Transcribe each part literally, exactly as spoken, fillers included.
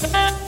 We'll be right back.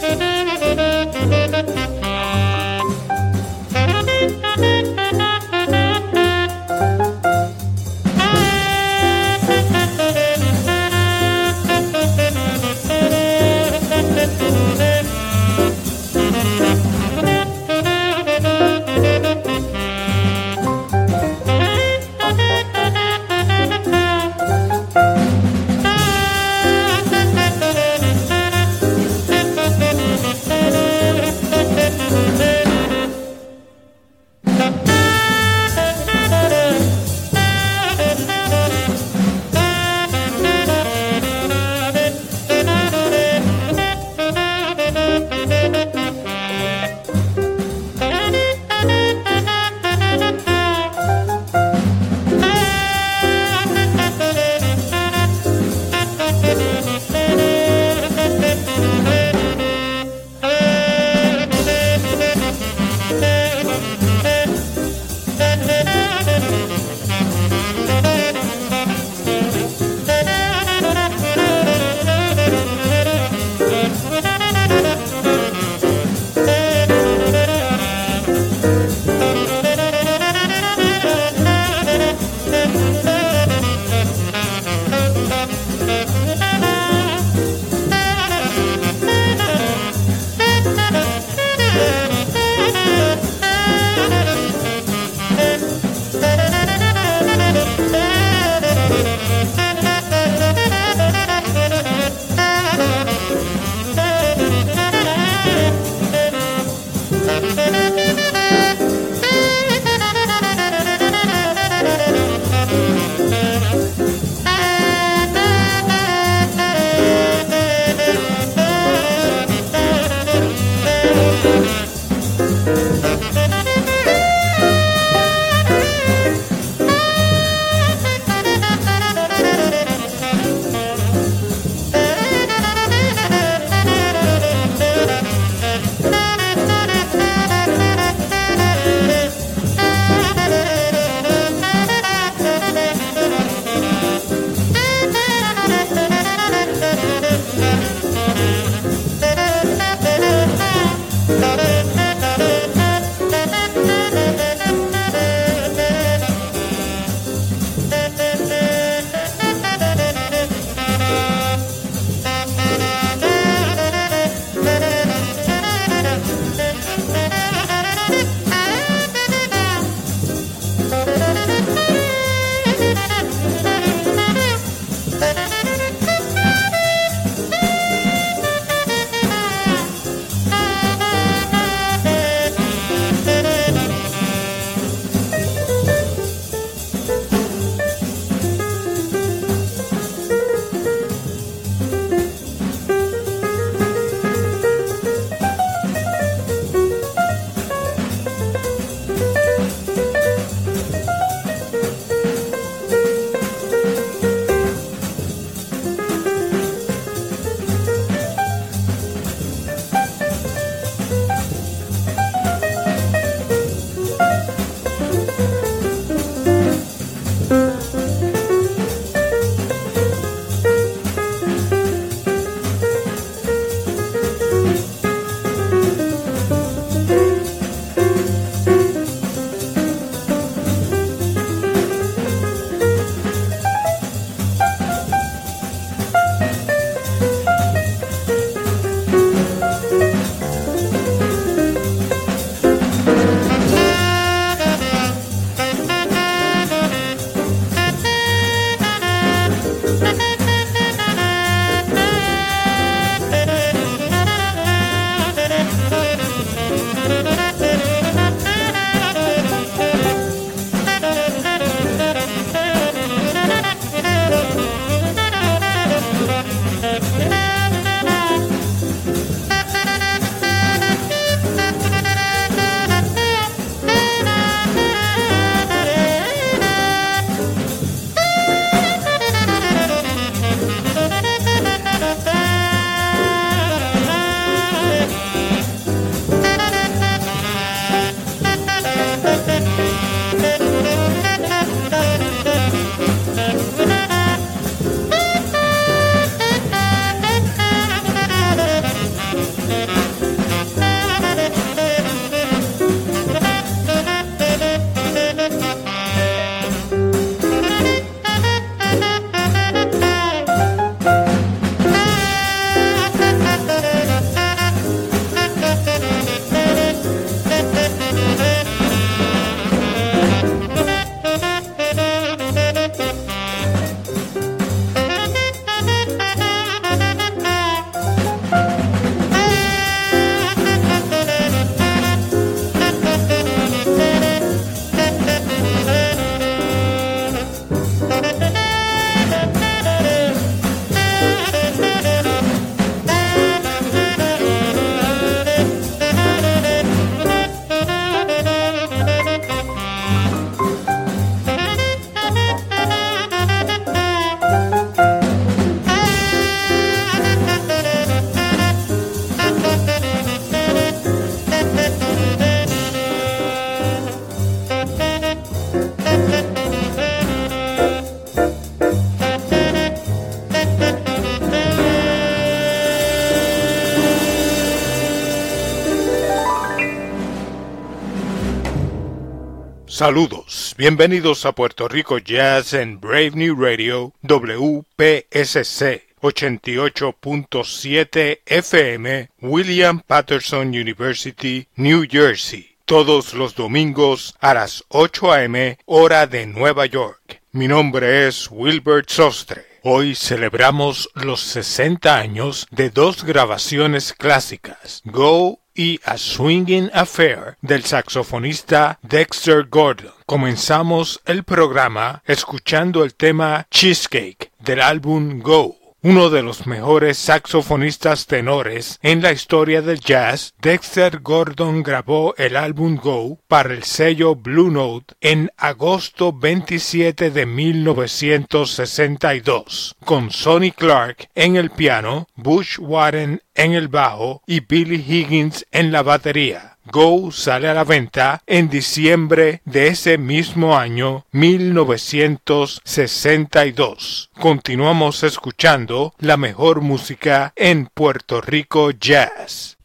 Saludos, bienvenidos a Puerto Rico Jazz en Brave New Radio W P S C ochenta y ocho punto siete F M, William Patterson University, New Jersey, todos los domingos a las ocho a m hora de Nueva York. Mi nombre es Wilbert Sostre. Hoy celebramos los sesenta años de dos grabaciones clásicas, Go y A Swingin' Affair del saxofonista Dexter Gordon. Comenzamos el programa escuchando el tema Cheesecake del álbum Go. Uno de los mejores saxofonistas tenores en la historia del jazz, Dexter Gordon grabó el álbum Go para el sello Blue Note en agosto veintisiete de mil novecientos sesenta y dos, con Sonny Clark en el piano, Butch Warren en el bajo y Billy Higgins en la batería. Go sale a la venta en diciembre de ese mismo año mil novecientos sesenta y dos. Continuamos escuchando la mejor música en Puerto Rico Jazz.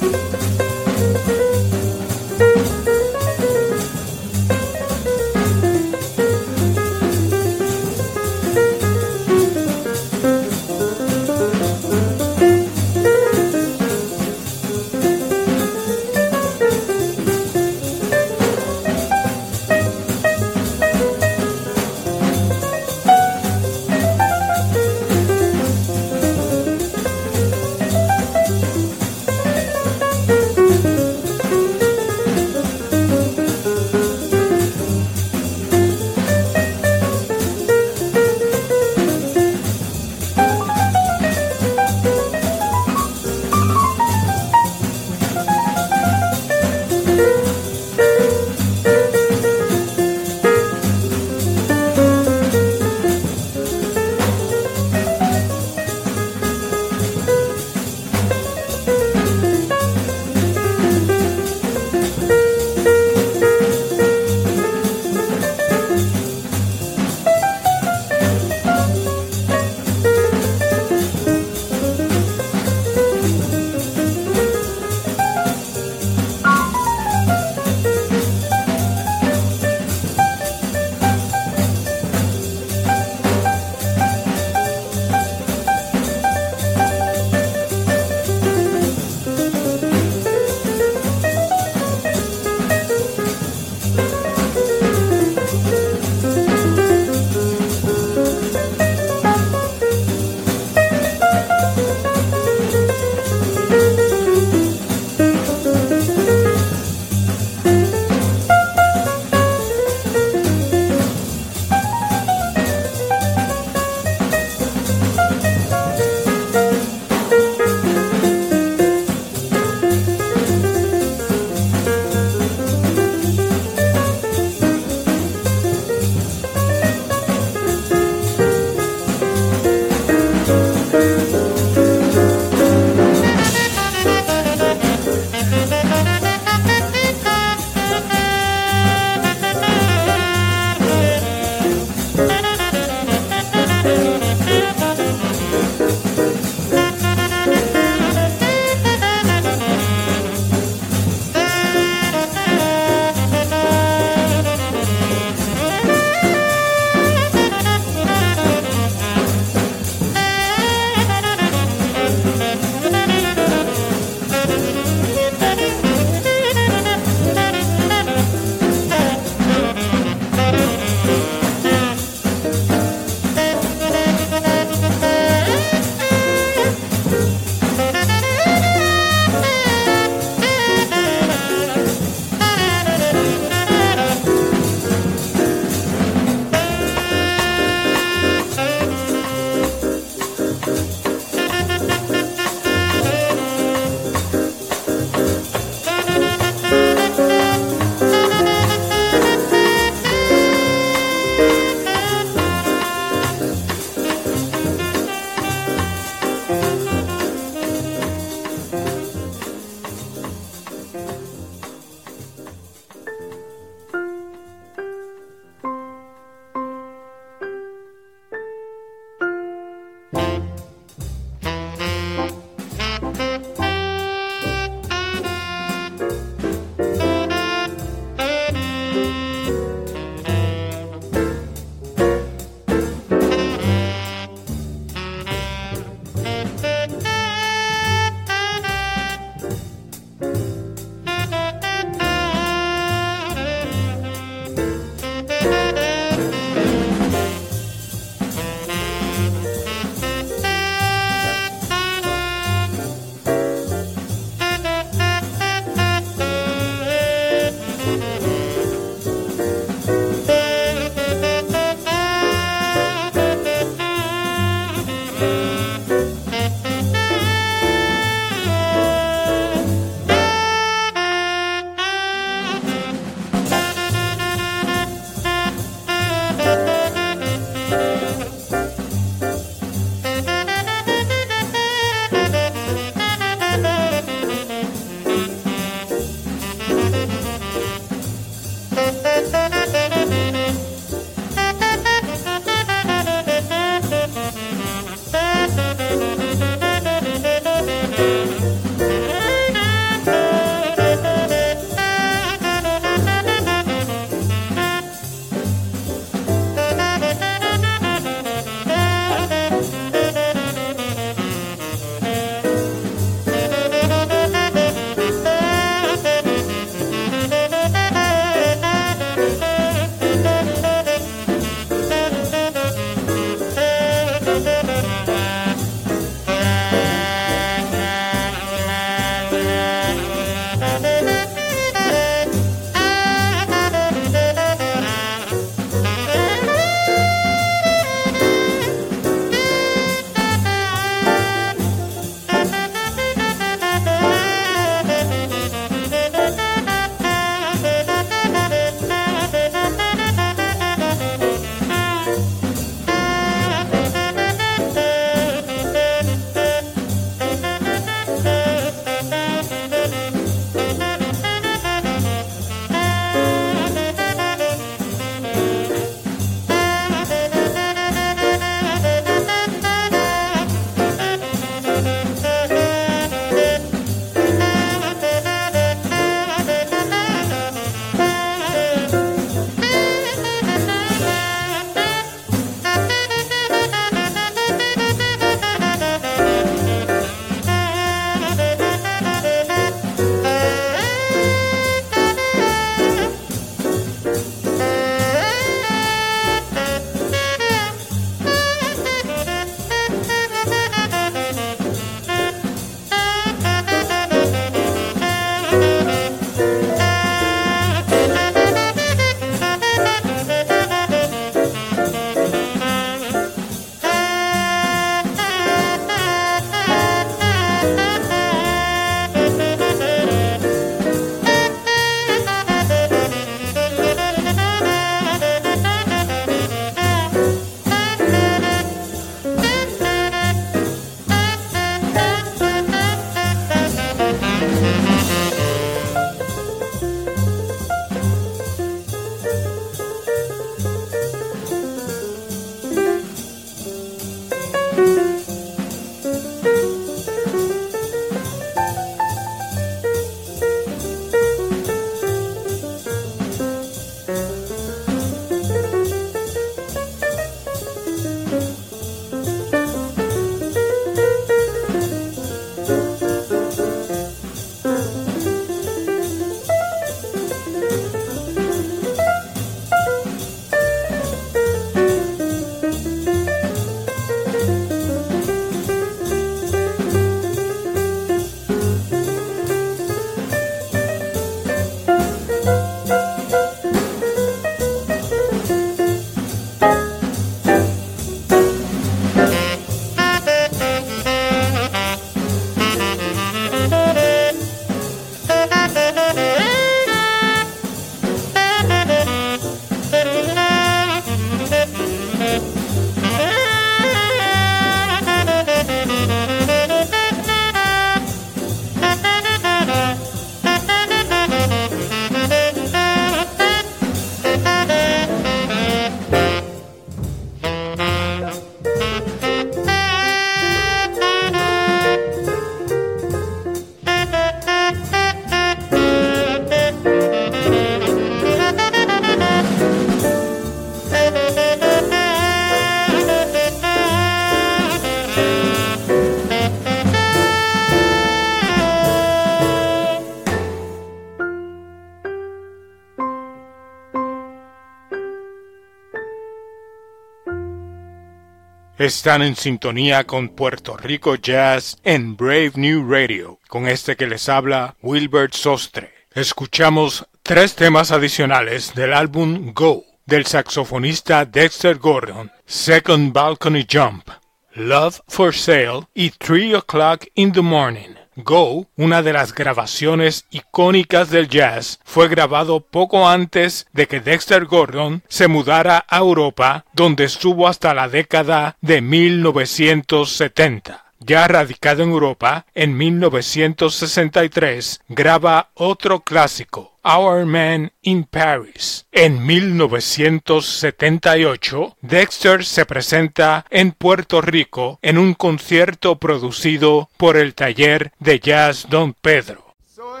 Están en sintonía con Puerto Rico Jazz en Brave New Radio, con este que les habla Wilbert Sostre. Escuchamos tres temas adicionales del álbum Go, del saxofonista Dexter Gordon, Second Balcony Jump, Love for Sale y Three O'Clock in the Morning. Go, una de las grabaciones icónicas del jazz, fue grabado poco antes de que Dexter Gordon se mudara a Europa, donde estuvo hasta la década de mil novecientos setenta. Ya radicado en Europa, en mil novecientos sesenta y tres graba otro clásico, Our Man in Paris. En mil novecientos setenta y ocho, Dexter se presenta en Puerto Rico en un concierto producido por el Taller de Jazz Don Pedro. Soy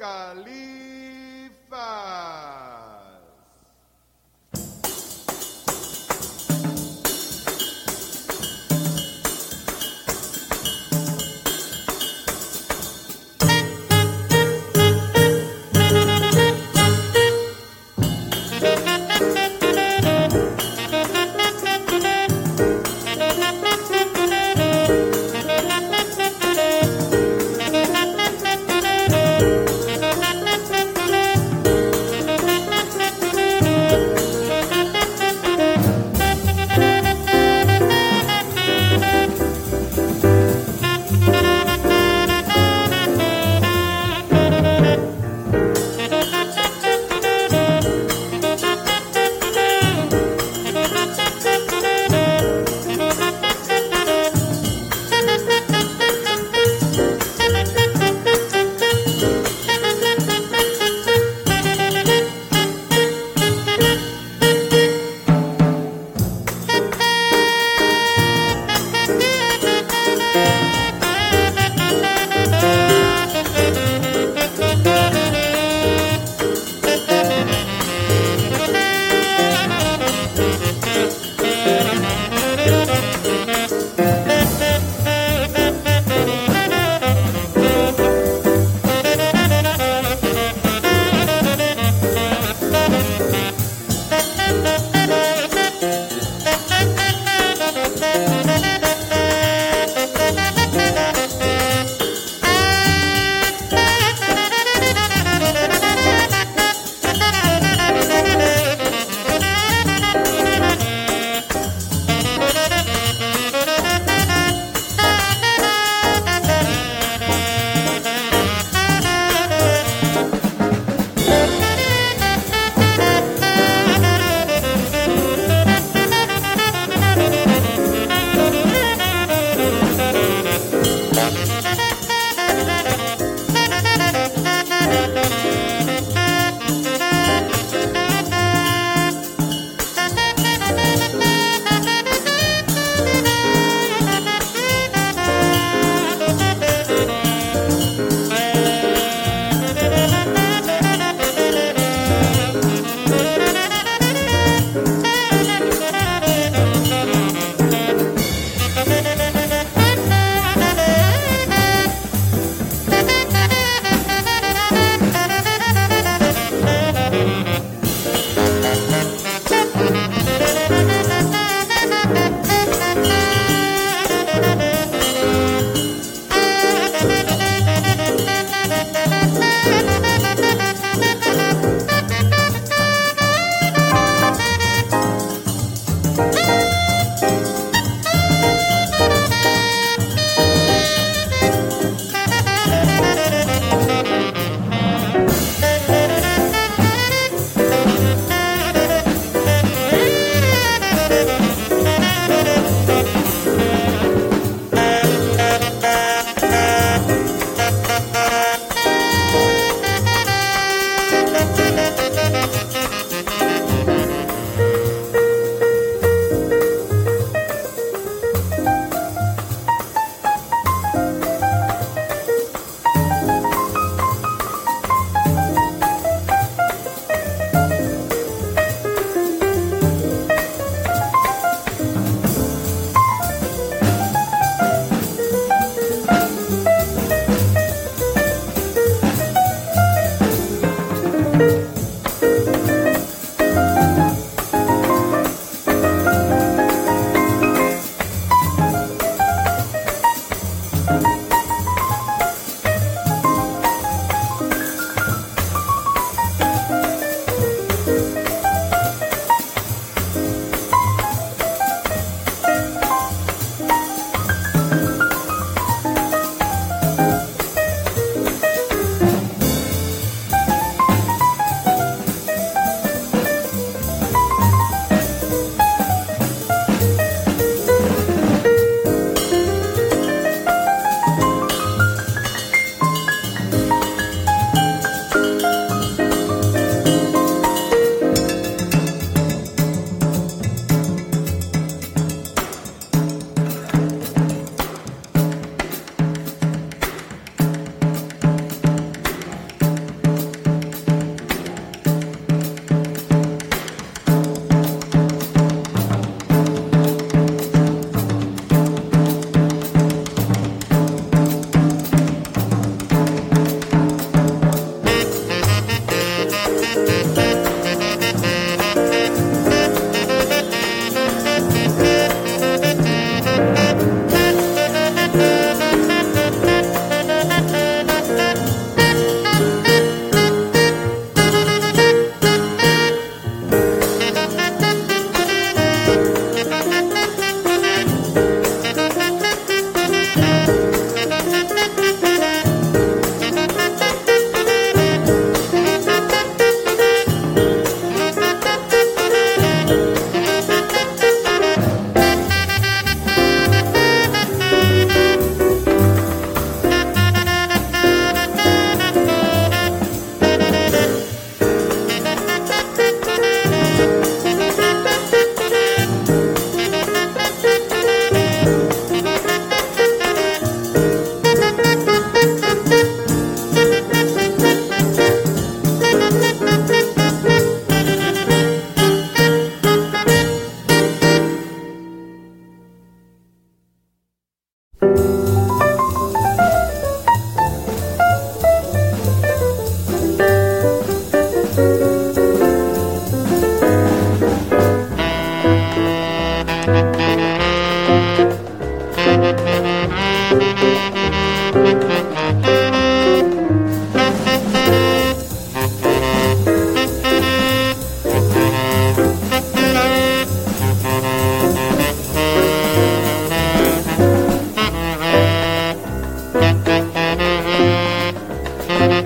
Califa.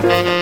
Thank you.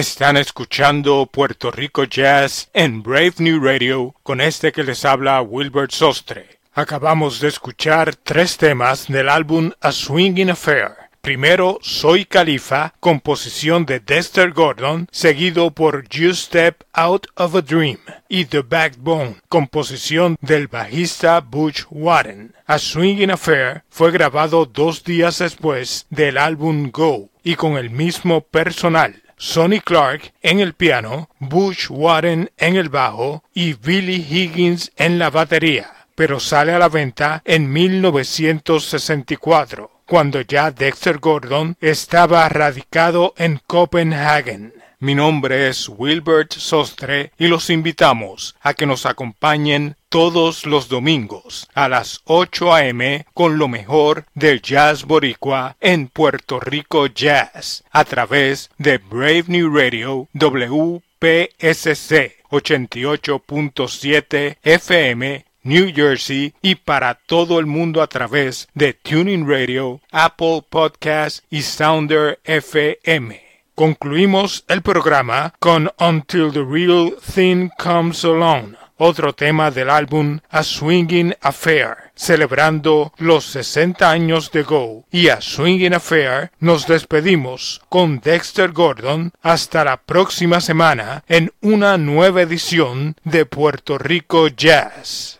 Están escuchando Puerto Rico Jazz en Brave New Radio con este que les habla Wilbert Sostre. Acabamos de escuchar tres temas del álbum A Swingin' Affair. Primero, Soy Califa, composición de Dexter Gordon, seguido por You Step Out of a Dream, y The Backbone, composición del bajista Butch Warren. A Swingin' Affair fue grabado dos días después del álbum Go, y con el mismo personal. Sonny Clark en el piano, Butch Warren en el bajo, y Billy Higgins en la batería. Pero sale a la venta en mil novecientos sesenta y cuatro. Cuando ya Dexter Gordon estaba radicado en Copenhague. Mi nombre es Wilbert Sostre y los invitamos a que nos acompañen todos los domingos a las ocho a eme con lo mejor del jazz boricua en Puerto Rico Jazz a través de Brave New Radio doble u pe ese ce ochenta y ocho punto siete efe eme New Jersey y para todo el mundo a través de TuneIn Radio, Apple Podcasts y Sounder efe eme. Concluimos el programa con Until the Real Thing Comes Along, otro tema del álbum A Swingin' Affair, celebrando los sesenta años de Go y A Swingin' Affair. Nos despedimos con Dexter Gordon hasta la próxima semana en una nueva edición de Puerto Rico Jazz.